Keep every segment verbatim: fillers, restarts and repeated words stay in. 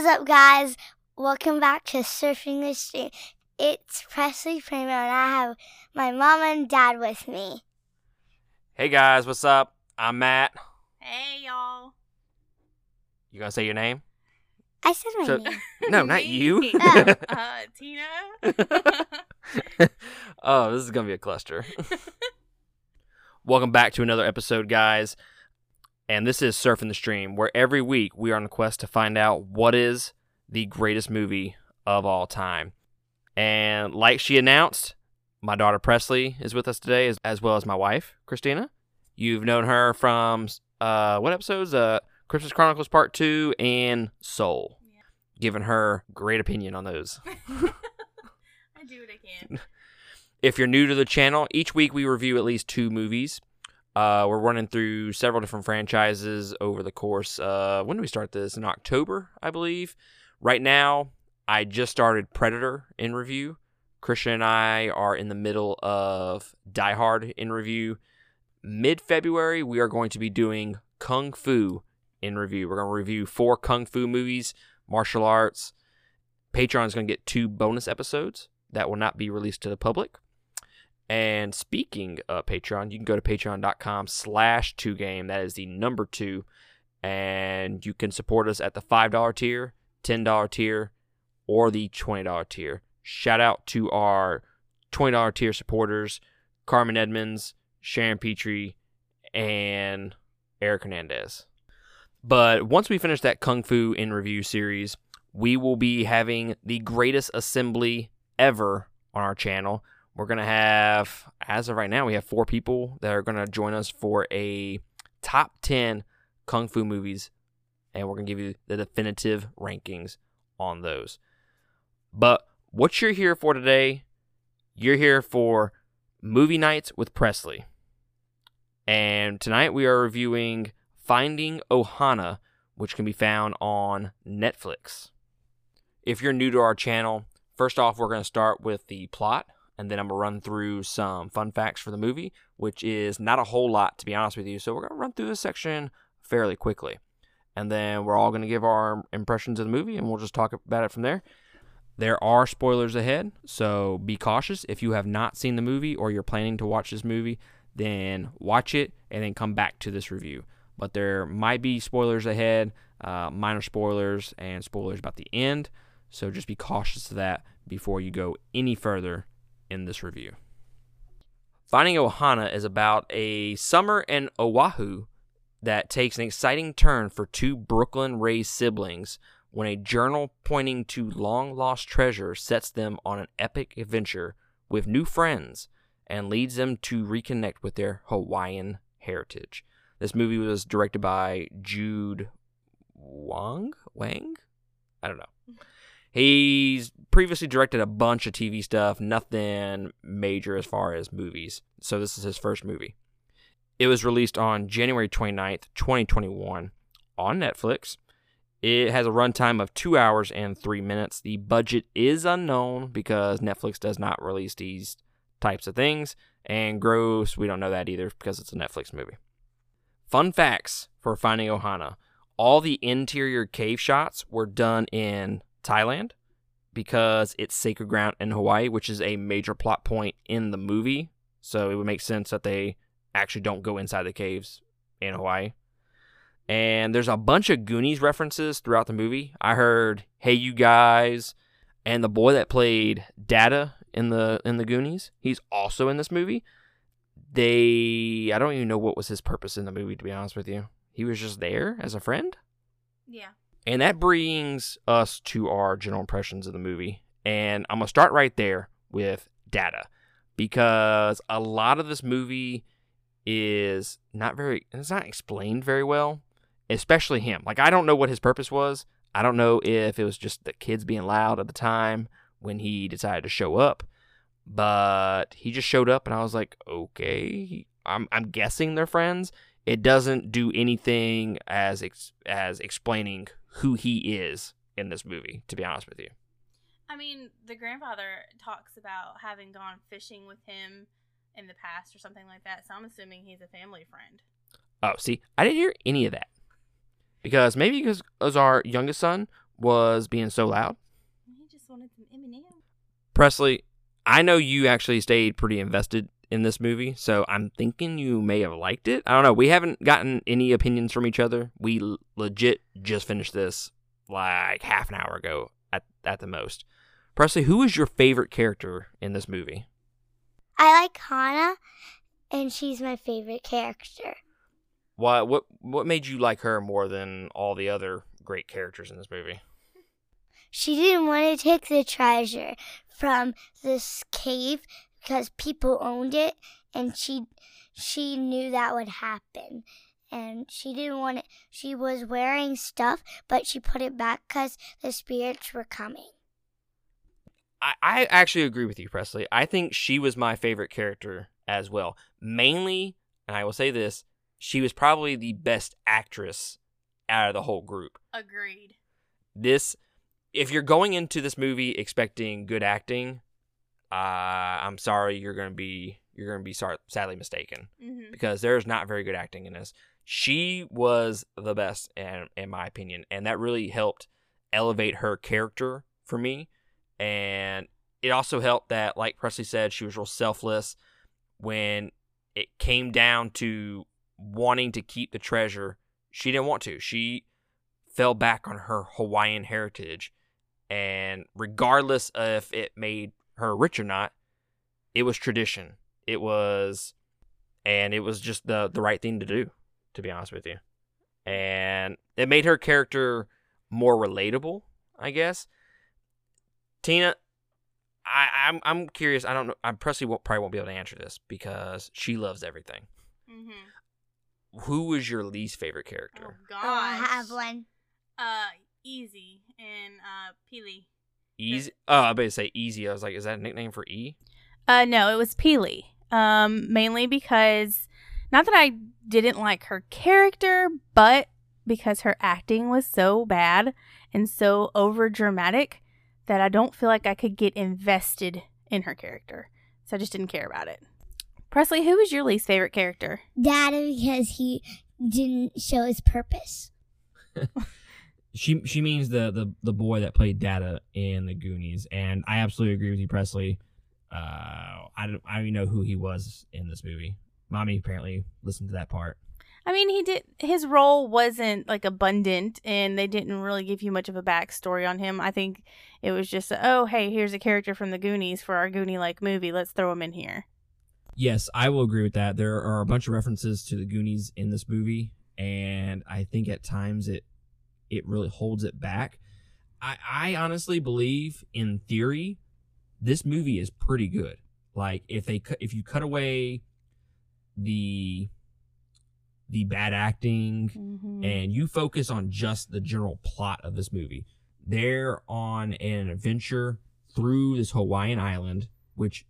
What's up, guys? Welcome back to Surfing the Stream. It's Presley Primo, and I have my mom and dad with me. Hey, guys. What's up? I'm Matt. Hey, y'all. You gonna say your name? I said my so, name. No, not you. Oh. uh, Tina. Oh, this is gonna be a cluster. Welcome back to another episode, guys. And this is Surfing the Stream, where every week we are on a quest to find out what is the greatest movie of all time. And like she announced, my daughter Presley is with us today, as, as well as my wife, Christina. You've known her from, uh, what episodes? Uh, Christmas Chronicles Part two and Soul. Yeah. Giving her great opinion on those. I do what I can. If you're new to the channel, each week we review at least two movies. Uh, we're running through several different franchises over the course. Uh, when did we start this? In October, I believe. Right now, I just started Predator in review. Christian and I are in the middle of Die Hard in review. Mid-February, we are going to be doing Kung Fu in review. We're going to review four Kung Fu movies, martial arts. Patreon is going to get two bonus episodes that will not be released to the public. And speaking of Patreon, you can go to patreon.com slash two game. That is the number two. And you can support us at the five dollar tier, ten dollar tier, or the twenty dollar tier. Shout out to our twenty dollar tier supporters, Carmen Edmonds, Sharon Petrie, and Eric Hernandez. But once we finish that Kung Fu in Review series, we will be having the greatest assembly ever on our channel. We're going to have, as of right now, we have four people that are going to join us for a top ten Kung Fu movies. And we're going to give you the definitive rankings on those. But what you're here for today, you're here for Movie Nights with Presley. And tonight we are reviewing Finding Ohana, which can be found on Netflix. If you're new to our channel, first off, we're going to start with the plot. And then I'm going to run through some fun facts for the movie, which is not a whole lot, to be honest with you. So we're going to run through this section fairly quickly. And then we're all going to give our impressions of the movie, and we'll just talk about it from there. There are spoilers ahead, so be cautious. If you have not seen the movie or you're planning to watch this movie, then watch it and then come back to this review. But there might be spoilers ahead, uh, minor spoilers, and spoilers about the end. So just be cautious of that before you go any further in this review. Finding Ohana is about a summer in Oahu that takes an exciting turn for two Brooklyn-raised siblings when a journal pointing to long-lost treasure sets them on an epic adventure with new friends and leads them to reconnect with their Hawaiian heritage. This movie was directed by Jude Wong? Wang? I don't know. He's previously directed a bunch of T V stuff, nothing major as far as movies. So this is his first movie. It was released on January twenty-ninth, twenty twenty-one on Netflix. It has a runtime of two hours and three minutes. The budget is unknown because Netflix does not release these types of things. And gross, we don't know that either because it's a Netflix movie. Fun facts for Finding Ohana. All the interior cave shots were done in Thailand, because it's sacred ground in Hawaii, which is a major plot point in the movie. So it would make sense that they actually don't go inside the caves in Hawaii. And there's a bunch of Goonies references throughout the movie. I heard, "Hey, you guys," and the boy that played Data in the in the Goonies, he's also in this movie. They, I don't even know what was his purpose in the movie, to be honest with you. He was just there as a friend. Yeah. And that brings us to our general impressions of the movie. And I'm going to start right there with Data, because a lot of this movie is not very, it's not explained very well, especially him. Like, I don't know what his purpose was. I don't know if it was just the kids being loud at the time when he decided to show up, but he just showed up and I was like, okay, I'm, I'm guessing they're friends. It doesn't do anything as ex- as explaining who he is in this movie, to be honest with you. I mean, the grandfather talks about having gone fishing with him in the past or something like that, so I'm assuming he's a family friend. Oh, see, I didn't hear any of that. Because maybe because as our youngest son was being so loud. He just wanted some M and M. Presley, I know you actually stayed pretty invested in this movie, so I'm thinking you may have liked it. I don't know. We haven't gotten any opinions from each other. We l- legit just finished this like half an hour ago at, at the most. Presley, who is your favorite character in this movie? I like Hana, and she's my favorite character. Why? What What made you like her more than all the other great characters in this movie? She didn't want to take the treasure from this cave because people owned it, and she she knew that would happen. And she didn't want it. She was wearing stuff, but she put it back because the spirits were coming. I, I actually agree with you, Presley. I think she was my favorite character as well. Mainly, and I will say this, she was probably the best actress out of the whole group. Agreed. This, if you're going into this movie expecting good acting, uh, I'm sorry, you're gonna be you're gonna be sadly mistaken, mm-hmm. because there's not very good acting in this. She was the best, in, in my opinion, and that really helped elevate her character for me. And it also helped that, like Presley said, she was real selfless when it came down to wanting to keep the treasure. She didn't want to. She fell back on her Hawaiian heritage. And regardless of if it made her rich or not, it was tradition. It was, and it was just the, the right thing to do, to be honest with you. And it made her character more relatable, I guess. Tina, I, I'm I'm curious. I don't know. I Presley won't, probably won't be able to answer this because she loves everything. Mm-hmm. Who was your least favorite character? Oh, gosh. Oh, I have one. Uh, Easy and uh, Pili. Easy? Oh, I was about to say Easy. I was like, is that a nickname for E? Uh, no, it was Pili. Um, mainly because, not that I didn't like her character, but because her acting was so bad and so over dramatic that I don't feel like I could get invested in her character. So I just didn't care about it. Presley, who was your least favorite character? Data, because he didn't show his purpose. she she means the, the, the boy that played Data in The Goonies. And I absolutely agree with you, Presley. Uh, I, don't, I don't even know who he was in this movie. Mommy apparently listened to that part. I mean, he did. His role wasn't like abundant, and they didn't really give you much of a backstory on him. I think it was just, oh, hey, here's a character from the Goonies for our Goonie-like movie. Let's throw him in here. Yes, I will agree with that. There are a bunch of references to the Goonies in this movie, and I think at times it it really holds it back. I, I honestly believe, in theory, this movie is pretty good. Like if they if you cut away the the bad acting, mm-hmm. and you focus on just the general plot of this movie. They're on an adventure through this Hawaiian island, which,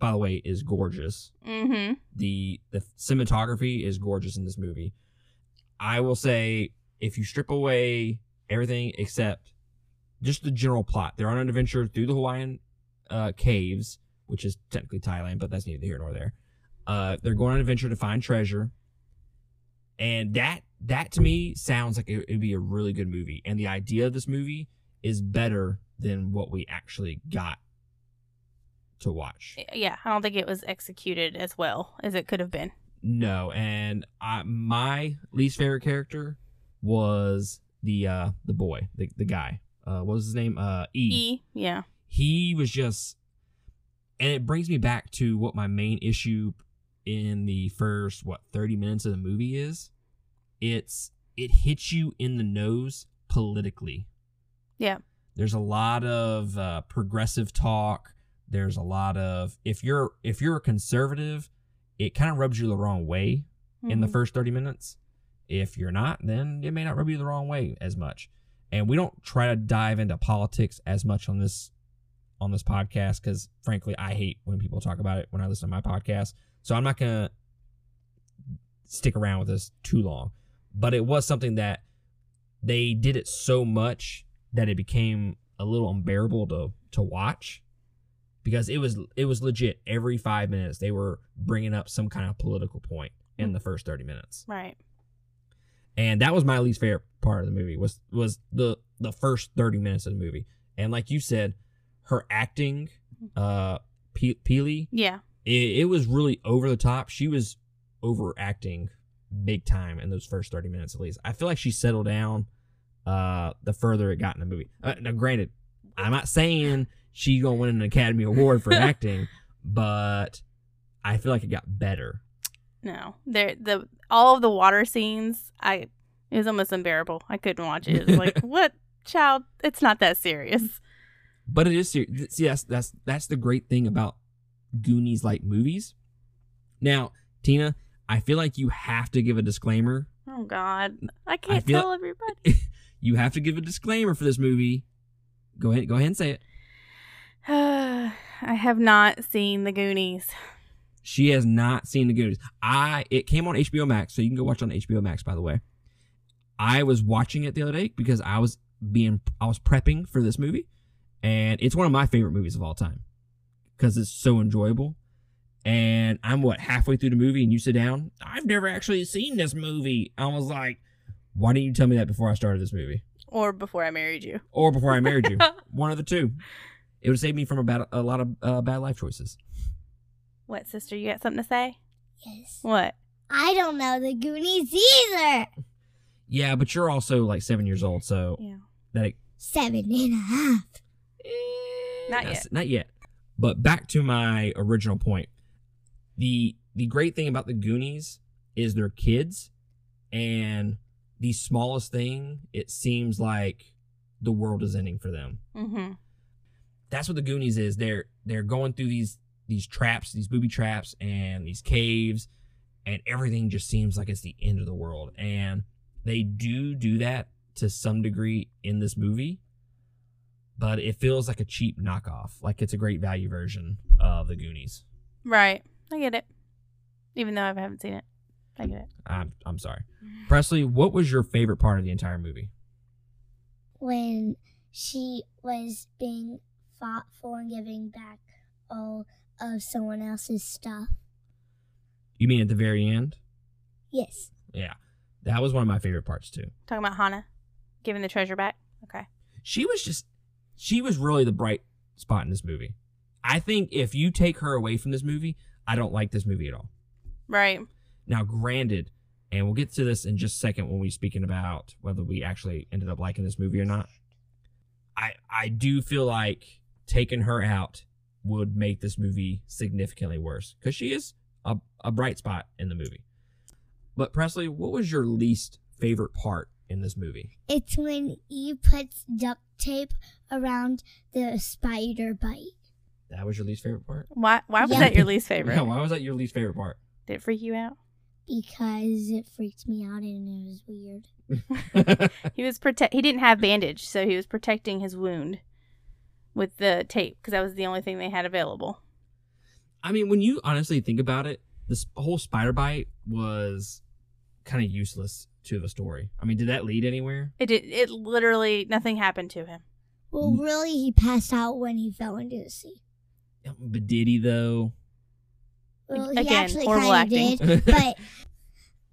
by the way, is gorgeous. Mm-hmm. The the cinematography is gorgeous in this movie. I will say, if you strip away everything except just the general plot, they're on an adventure through the Hawaiian uh, caves, which is technically Thailand, but that's neither here nor there. Uh, they're going on an adventure to find treasure. And that, that to me sounds like it would be a really good movie. And the idea of this movie is better than what we actually got to watch. Yeah, I don't think it was executed as well as it could have been. No, and I, my least favorite character was the uh, the boy, the the guy. Uh, what was his name? Uh, E. E, yeah. He was just... And it brings me back to what my main issue in the first what thirty minutes of the movie is. It's it hits you in the nose politically. Yeah, there's a lot of uh, progressive talk. There's a lot of if you're if you're a conservative, it kind of rubs you the wrong way, mm-hmm. in the first thirty minutes. If you're not, then it may not rub you the wrong way as much. And we don't try to dive into politics as much on this on this podcast because, frankly, I hate when people talk about it when I listen to my podcast. So I'm not going to stick around with this too long. But it was something that they did it so much that it became a little unbearable to to watch because it was it was legit. Every five minutes, they were bringing up some kind of political point in the first thirty minutes. Right. And that was my least favorite part of the movie was was the the first thirty minutes of the movie. And like you said, her acting, uh, P- Pili, yeah, it, it was really over the top. She was overacting big time in those first thirty minutes, at least. I feel like she settled down uh, the further it got in the movie. Uh, now, granted, I'm not saying she's going to win an Academy Award for acting, but I feel like it got better. No, there the all of the water scenes, I it was almost unbearable. I couldn't watch it. It was like, what, child? It's not that serious. But it is serious. See, that's that's that's the great thing about Goonies-like movies. Now, Tina, I feel like you have to give a disclaimer. Oh God, I can't I tell like everybody. You have to give a disclaimer for this movie. Go ahead, go ahead and say it. I have not seen The Goonies. She has not seen The Goonies. I it came on H B O Max, so you can go watch it on H B O Max. By the way, I was watching it the other day because I was being I was prepping for this movie, and it's one of my favorite movies of all time because it's so enjoyable. And I'm what halfway through the movie, and you sit down. I've never actually seen this movie. I was like, why didn't you tell me that before I started this movie? Or before I married you. Or before I married you. One of the two. It would save me from a, bad, a lot of uh, bad life choices. What, sister? You got something to say? Yes. What? I don't know The Goonies either. Yeah, but you're also like seven years old, so yeah. That it, seven and a half. Not, not yet. Not yet. But back to my original point. The the great thing about The Goonies is they're kids, and the smallest thing, it seems like the world is ending for them. Mm-hmm. That's what The Goonies is. They're they're going through these. These traps, these booby traps, and these caves, and everything just seems like it's the end of the world. And they do do that to some degree in this movie, but it feels like a cheap knockoff. Like it's a great value version of The Goonies. Right. I get it. Even though I haven't seen it. I get it. I'm, I'm sorry. Presley, what was your favorite part of the entire movie? When she was being fought for and giving back all of someone else's stuff. You mean at the very end? Yes. Yeah. That was one of my favorite parts, too. Talking about Hana giving the treasure back? Okay. She was just, she was really the bright spot in this movie. I think if you take her away from this movie, I don't like this movie at all. Right. Now, granted, and we'll get to this in just a second when we're speaking about whether we actually ended up liking this movie or not. I I do feel like taking her out would make this movie significantly worse because she is a, a bright spot in the movie. But Presley, what was your least favorite part in this movie? It's when he puts duct tape around the spider bite. That was your least favorite part? Why Why was yeah. that your least favorite? Yeah, why was that your least favorite part? Did it freak you out? Because it freaked me out and it was weird. He was protect. He didn't have bandage, so he was protecting his wound with the tape, because that was the only thing they had available. I mean, when you honestly think about it, this whole spider bite was kind of useless to the story. I mean, did that lead anywhere? It did. It literally, nothing happened to him. Well, really, he passed out when he fell into the sea. But did he, though? Well, he Again, actually kind of did, but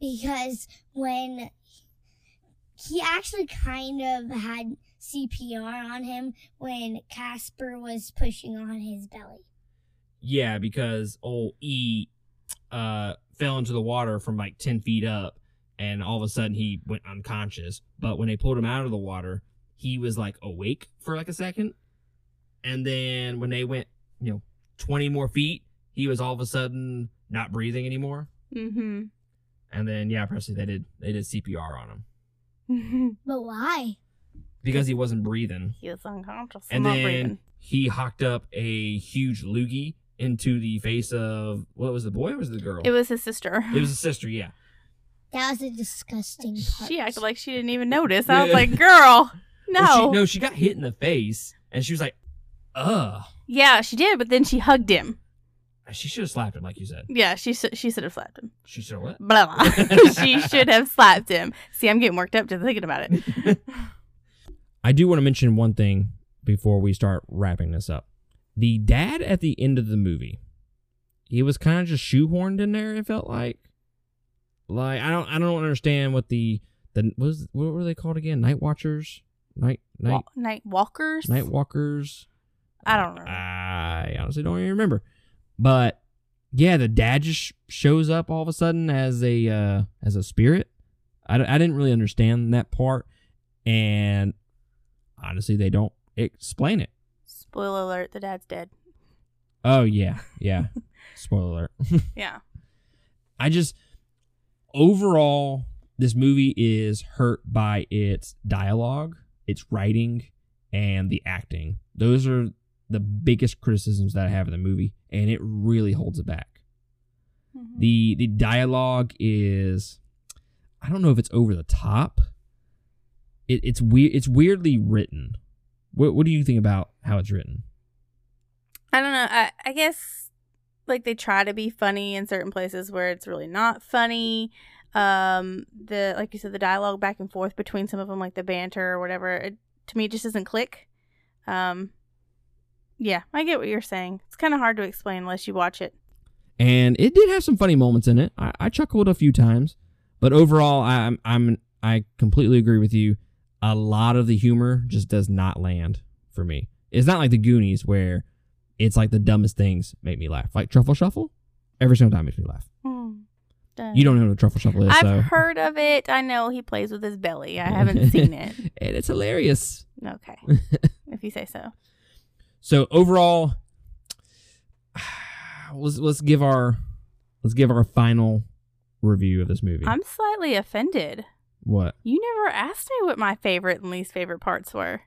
because when he actually kind of had C P R on him when Casper was pushing on his belly. Yeah, because old E uh, fell into the water from like ten feet up, and all of a sudden he went unconscious. But when they pulled him out of the water, he was like awake for like a second. And then when they went, you know, twenty more feet, he was all of a sudden not breathing anymore. Mm-hmm. And then, yeah, Presley, they did, they did C P R on him. Mm-hmm. But why? Because he wasn't breathing. He was unconscious. And not then breathing. He hocked up a huge loogie into the face of, what was the boy or was it the girl? It was his sister. It was his sister, yeah. That was a disgusting part. She acted like she didn't even notice. I was like, girl, no. Well, she, no, she got hit in the face, and she was like, ugh. Yeah, she did, but then she hugged him. She should have slapped him, like you said. Yeah, she she should have slapped him. She should have what? Blah, blah. She should have slapped him. See, I'm getting worked up just thinking about it. I do want to mention one thing before we start wrapping this up. The dad at the end of the movie, he was kind of just shoehorned in there. It felt like, like I don't, I don't understand what the the what, was, what were they called again? Night Walkers. Night night Wa- Night Walkers. Night Walkers. I don't know. I honestly don't even remember. But yeah, the dad just shows up all of a sudden as a uh, as a spirit. I, I didn't really understand that part, and honestly, they don't explain it. Spoiler alert: the dad's dead. Oh yeah, yeah. Spoiler alert. Yeah. I just overall, this movie is hurt by its dialogue, its writing, and the acting. Those are the biggest criticisms that I have of the movie, and it really holds it back. Mm-hmm. The the dialogue is, I don't know if it's over the top. It, it's weird. It's weirdly written. What What do you think about how it's written? I don't know. I, I guess like they try to be funny in certain places where it's really not funny. Um, the like you said, the dialogue back and forth between some of them, like the banter or whatever, it, to me, it just doesn't click. Um, yeah, I get what you're saying. It's kind of hard to explain unless you watch it. And it did have some funny moments in it. I, I chuckled a few times, but overall, I, I'm I'm I completely agree with you. A lot of the humor just does not land for me. It's not like the Goonies where it's like the dumbest things make me laugh. Like Truffle Shuffle, every single time makes me laugh. Mm, you don't know what a Truffle Shuffle is. I've so. heard of it. I know he plays with his belly. I haven't seen it. And it's hilarious. Okay. If you say so. So overall, let's let's give our let's give our final review of this movie. I'm slightly offended. What? You never asked me what my favorite and least favorite parts were.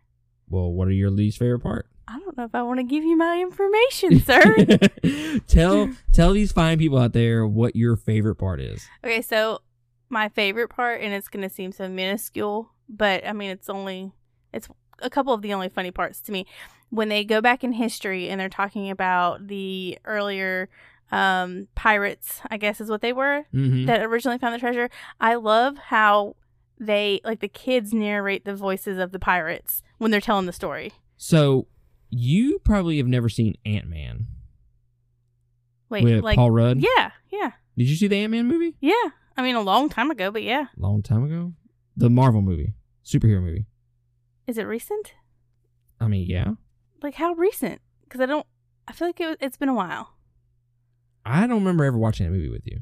Well, what are your least favorite part? I don't know if I want to give you my information, sir. tell tell these fine people out there what your favorite part is. Okay, so my favorite part, and it's going to seem so minuscule, but I mean, it's only it's a couple of the only funny parts to me. When they go back in history and they're talking about the earlier um, pirates, I guess is what they were, mm-hmm. that originally found the treasure. I love how they, like the kids narrate the voices of the pirates when they're telling the story. So you probably have never seen Ant-Man. Wait, with like Paul Rudd? Yeah, yeah. Did you see the Ant-Man movie? Yeah. I mean, a long time ago, but yeah. Long time ago? The Marvel movie. Superhero movie. Is it recent? I mean, yeah. Like, how recent? Because I don't... I feel like it, it's been a while. I don't remember ever watching that movie with you.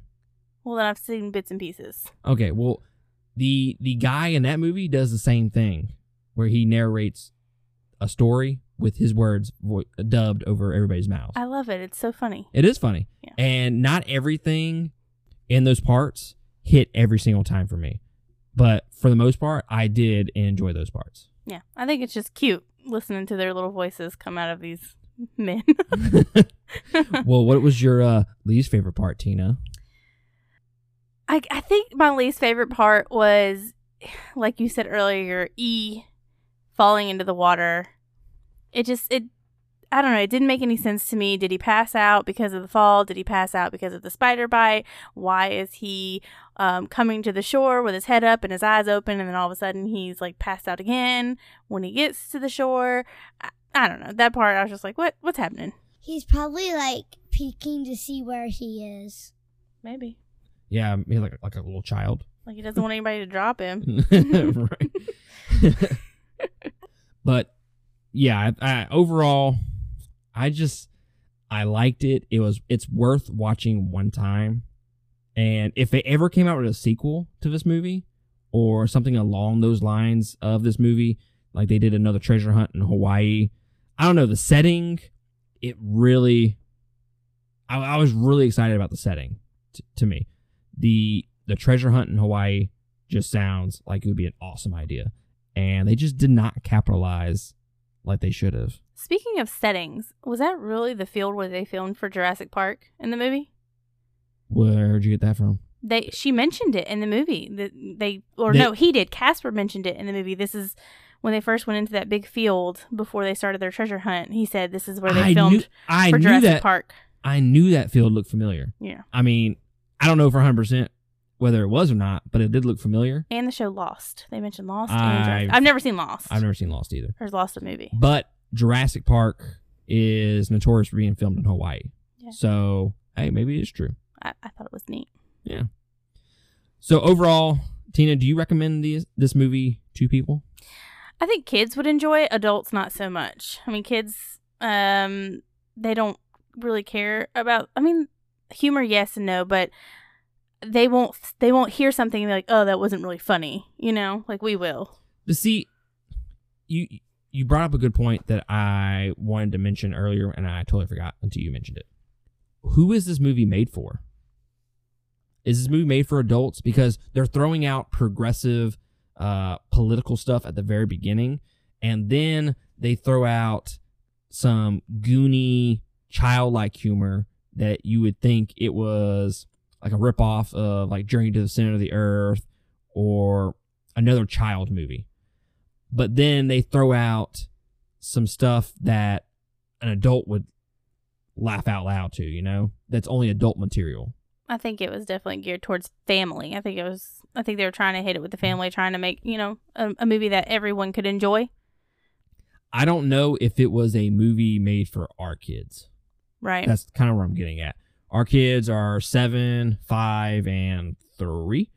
Well, then I've seen bits and pieces. Okay, well, the the guy in that movie does the same thing, where he narrates a story with his words vo- dubbed over everybody's mouth. I love it. It's so funny. It is funny. Yeah. And not everything in those parts hit every single time for me. But for the most part, I did enjoy those parts. Yeah, I think it's just cute listening to their little voices come out of these men. Well, what was your uh, least favorite part, Tina? I I think my least favorite part was, like you said earlier, E falling into the water. It just, it, I don't know, it didn't make any sense to me. Did he pass out because of the fall? Did he pass out because of the spider bite? Why is he um, coming to the shore with his head up and his eyes open, and then all of a sudden he's like passed out again when he gets to the shore? I, I don't know. That part, I was just like, what? What's happening? He's probably like peeking to see where he is. Maybe. Yeah, he's like like a little child. Like he doesn't want anybody to drop him. Right. But yeah, I, I, overall, I just I liked it. It was it's worth watching one time. And if they ever came out with a sequel to this movie or something along those lines of this movie, like they did another treasure hunt in Hawaii. I don't know, the setting, it really, I, I was really excited about the setting t- to me. The the treasure hunt in Hawaii just sounds like it would be an awesome idea. And they just did not capitalize like they should have. Speaking of settings, was that really the field where they filmed for Jurassic Park in the movie? Where'd you get that from? They She mentioned it in the movie. They, they Or they, no, he did. Casper mentioned it in the movie. This is... When they first went into that big field before they started their treasure hunt, he said this is where they I filmed knew, I for Jurassic knew that, Park. I knew that field looked familiar. Yeah. I mean, I don't know for one hundred percent whether it was or not, but it did look familiar. And the show Lost. They mentioned Lost. I've, and I've never seen Lost. I've never seen Lost either. Or is Lost a movie? But Jurassic Park is notorious for being filmed in Hawaii. Yeah. So, hey, maybe it's true. I, I thought it was neat. Yeah. So, overall, Tina, do you recommend these, this movie to people? I think kids would enjoy it. Adults, not so much. I mean, kids, um, they don't really care about, I mean, humor, yes and no, but they won't, they won't hear something and be like, oh, that wasn't really funny, you know, like we will. But see, you, you brought up a good point that I wanted to mention earlier, and I totally forgot until you mentioned it. Who is this movie made for? Is this movie made for adults? Because they're throwing out progressive uh, political stuff at the very beginning, and then they throw out some goony, childlike humor that you would think it was like a ripoff of like Journey to the Center of the Earth or another child movie. But then they throw out some stuff that an adult would laugh out loud to, you know? That's only adult material. I think it was definitely geared towards family. I think it was, I think they were trying to hit it with the family, trying to make, you know, a, a movie that everyone could enjoy. I don't know if it was a movie made for our kids. Right. That's kind of where I'm getting at. Our kids are seven, five, and three.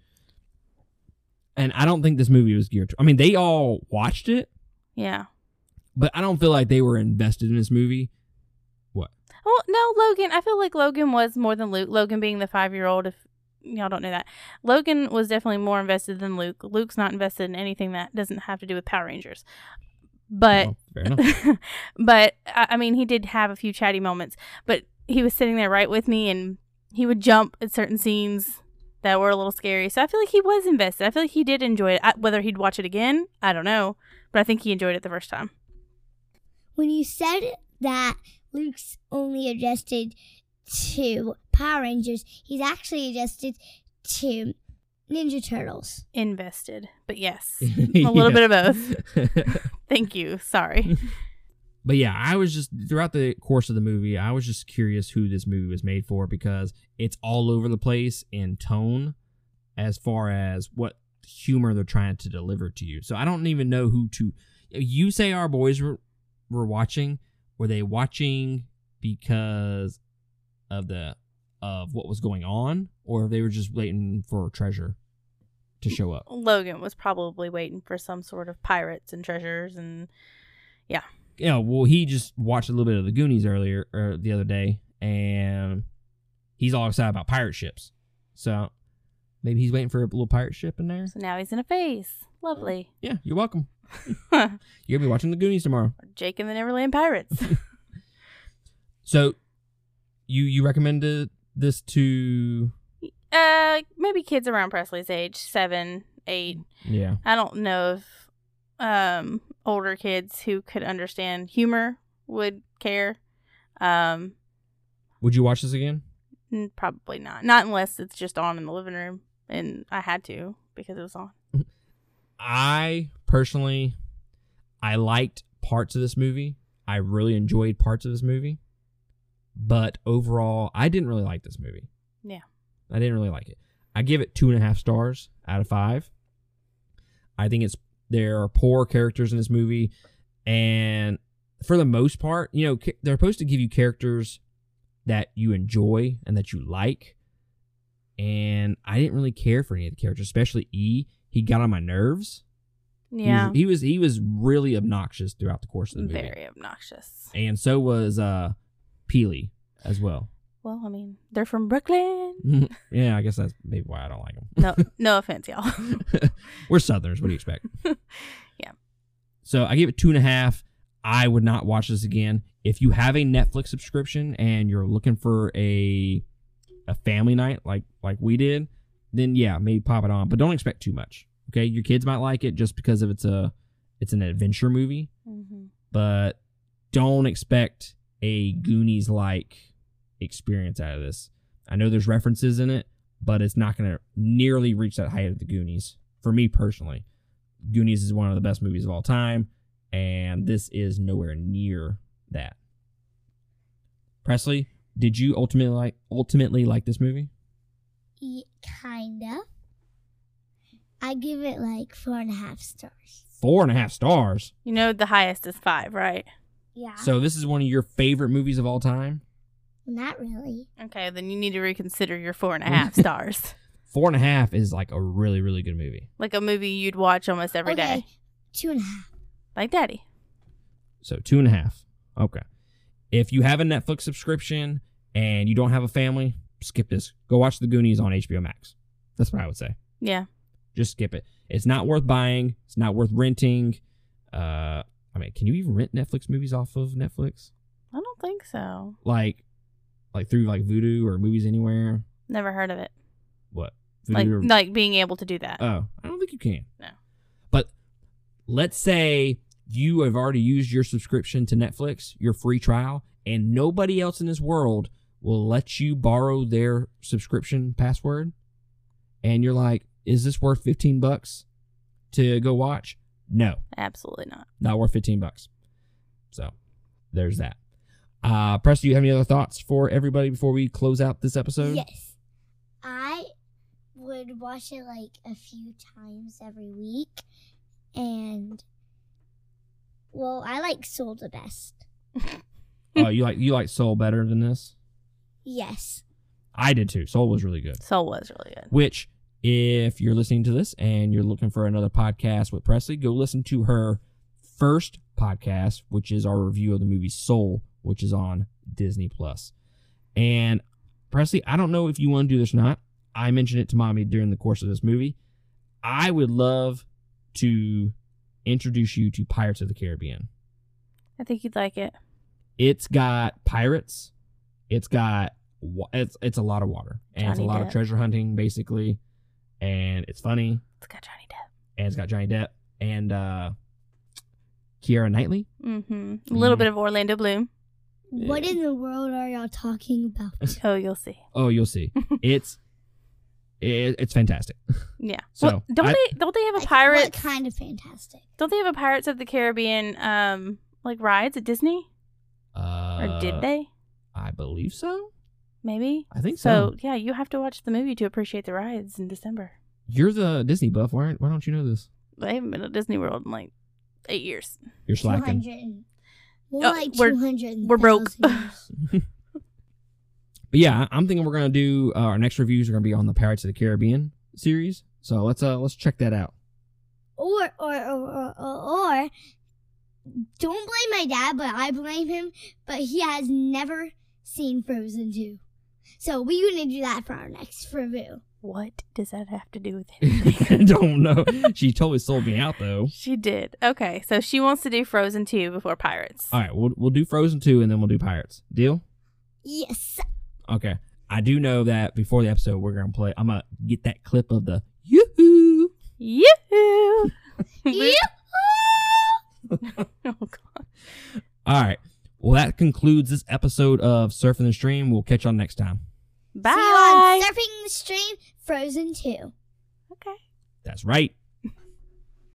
And I don't think this movie was geared to... I mean, they all watched it. Yeah. But I don't feel like they were invested in this movie. What? Well, no, Logan. I feel like Logan was more than Luke. Logan being the five-year-old, if y'all don't know that. Logan was definitely more invested than Luke. Luke's not invested in anything that doesn't have to do with Power Rangers. But, oh, fair enough. But I mean, he did have a few chatty moments. But he was sitting there right with me, and he would jump at certain scenes that were a little scary. So I feel like he was invested. I feel like he did enjoy it. I, whether he'd watch it again, I don't know. But I think he enjoyed it the first time. When you said that Luke's only adjusted to Power Rangers, he's actually adjusted to Ninja Turtles. Invested. But yes, a little bit of both. Thank you. Sorry. But yeah, I was just, throughout the course of the movie, I was just curious who this movie was made for, because it's all over the place in tone as far as what humor they're trying to deliver to you. So I don't even know who to... You say our boys were, were watching. Were they watching because of the of what was going on, or if they were just waiting for treasure to show up? Logan was probably waiting for some sort of pirates and treasures and... Yeah. Yeah, well, he just watched a little bit of The Goonies earlier, or the other day, and he's all excited about pirate ships. So maybe he's waiting for a little pirate ship in there. So now he's in a phase. Lovely. Yeah, you're welcome. You're going to be watching The Goonies tomorrow. Jake and the Neverland Pirates. So you you recommended this to? Uh, maybe kids around Presley's age, seven, eight. Yeah. I don't know if... Um, older kids who could understand humor would care. Um, would you watch this again? Probably not. Not unless it's just on in the living room, and I had to because it was on. I personally, I liked parts of this movie. I really enjoyed parts of this movie, but overall, I didn't really like this movie. Yeah, I didn't really like it. I give it two and a half stars out of five. I think it's There are poor characters in this movie, and for the most part, you know, they're supposed to give you characters that you enjoy and that you like, and I didn't really care for any of the characters, especially E. He got on my nerves. Yeah. He was he was, he was really obnoxious throughout the course of the movie. Very obnoxious. And so was uh, Pili as well. Well, I mean, they're from Brooklyn. Yeah, I guess that's maybe why I don't like them. No, no offense, y'all. We're Southerners. What do you expect? Yeah. So I gave it two and a half. I would not watch this again. If you have a Netflix subscription and you're looking for a a family night like like we did, then yeah, maybe pop it on. But don't expect too much. Okay, your kids might like it just because of it's a it's an adventure movie, mm-hmm. But don't expect a Goonies like experience out of this. I know there's references in it, but it's not going to nearly reach that height of the Goonies for me personally. Goonies is one of the best movies of all time, and this is nowhere near that. Presley, did you ultimately like ultimately like this movie? Yeah, kind of. I give it like four and a half stars. Four and a half stars? You know the highest is five, right? Yeah. So this is one of your favorite movies of all time? Not really. Okay, then you need to reconsider your four and a half stars. Four and a half is like a really, really good movie. Like a movie you'd watch almost every okay. day. Two and a half. Like Daddy. So two and a half. Okay. If you have a Netflix subscription and you don't have a family, skip this. Go watch The Goonies on H B O Max. That's what I would say. Yeah. Just skip it. It's not worth buying. It's not worth renting. Uh, I mean, can you even rent Netflix movies off of Netflix? I don't think so. Like, like through like Vudu or Movies Anywhere? Never heard of it. What? Vudu like, or... like being able to do that. Oh, I don't think you can. No. But let's say you have already used your subscription to Netflix, your free trial, and nobody else in this world will let you borrow their subscription password. And you're like, is this worth fifteen bucks to go watch? No. Absolutely not. Not worth fifteen bucks. So there's that. Uh, Presley, do you have any other thoughts for everybody before we close out this episode? Yes. I would watch it like a few times every week. And, well, I like Soul the best. Oh, you like you like Soul better than this? Yes. I did too. Soul was really good. Soul was really good. Which... if you're listening to this and you're looking for another podcast with Presley, go listen to her first podcast, which is our review of the movie Soul, which is on Disney Plus. And Presley, I don't know if you want to do this or not. I mentioned it to Mommy during the course of this movie. I would love to introduce you to Pirates of the Caribbean. I think you'd like it. It's got pirates. It's got it's it's a lot of water and Johnny it's a lot Depp. Of treasure hunting, basically. And it's funny. It's got Johnny Depp. And it's got Johnny Depp and uh, Keira Knightley. Mm-hmm. A little mm. bit of Orlando Bloom. What yeah. in the world are y'all talking about? Oh, you'll see. Oh, you'll see. it's it, it's fantastic. Yeah. So well, don't I, they don't they have a pirate? What kind of fantastic? Don't they have a Pirates of the Caribbean um like rides at Disney? Uh, or did they? I believe so. Maybe. I think so. So, yeah, you have to watch the movie to appreciate the rides in December. You're the Disney buff. Why, aren't, why don't you know this? I haven't been to Disney World in like eight years. You're slacking. More oh, like two hundred. We're, we're broke. But yeah, I'm thinking we're going to do uh, our next reviews are going to be on the Pirates of the Caribbean series. So let's uh, let's check that out. Or, or, or, or, or, don't blame my dad, but I blame him. But he has never seen Frozen two. So we're going to do that for our next review. What does that have to do with anything? I don't know. She totally sold me out, though. She did. Okay, so she wants to do Frozen two before Pirates. All right, we'll, we'll do Frozen two, and then we'll do Pirates. Deal? Yes. Okay. I do know that before the episode, we're going to play. I'm going to get that clip of the yoo-hoo. Yoo-hoo. Yoo-hoo. Oh, God. All right. Well, that concludes this episode of Surfing the Stream. We'll catch y'all next time. Bye. See you on Surfing the Stream, Frozen two. Okay. That's right.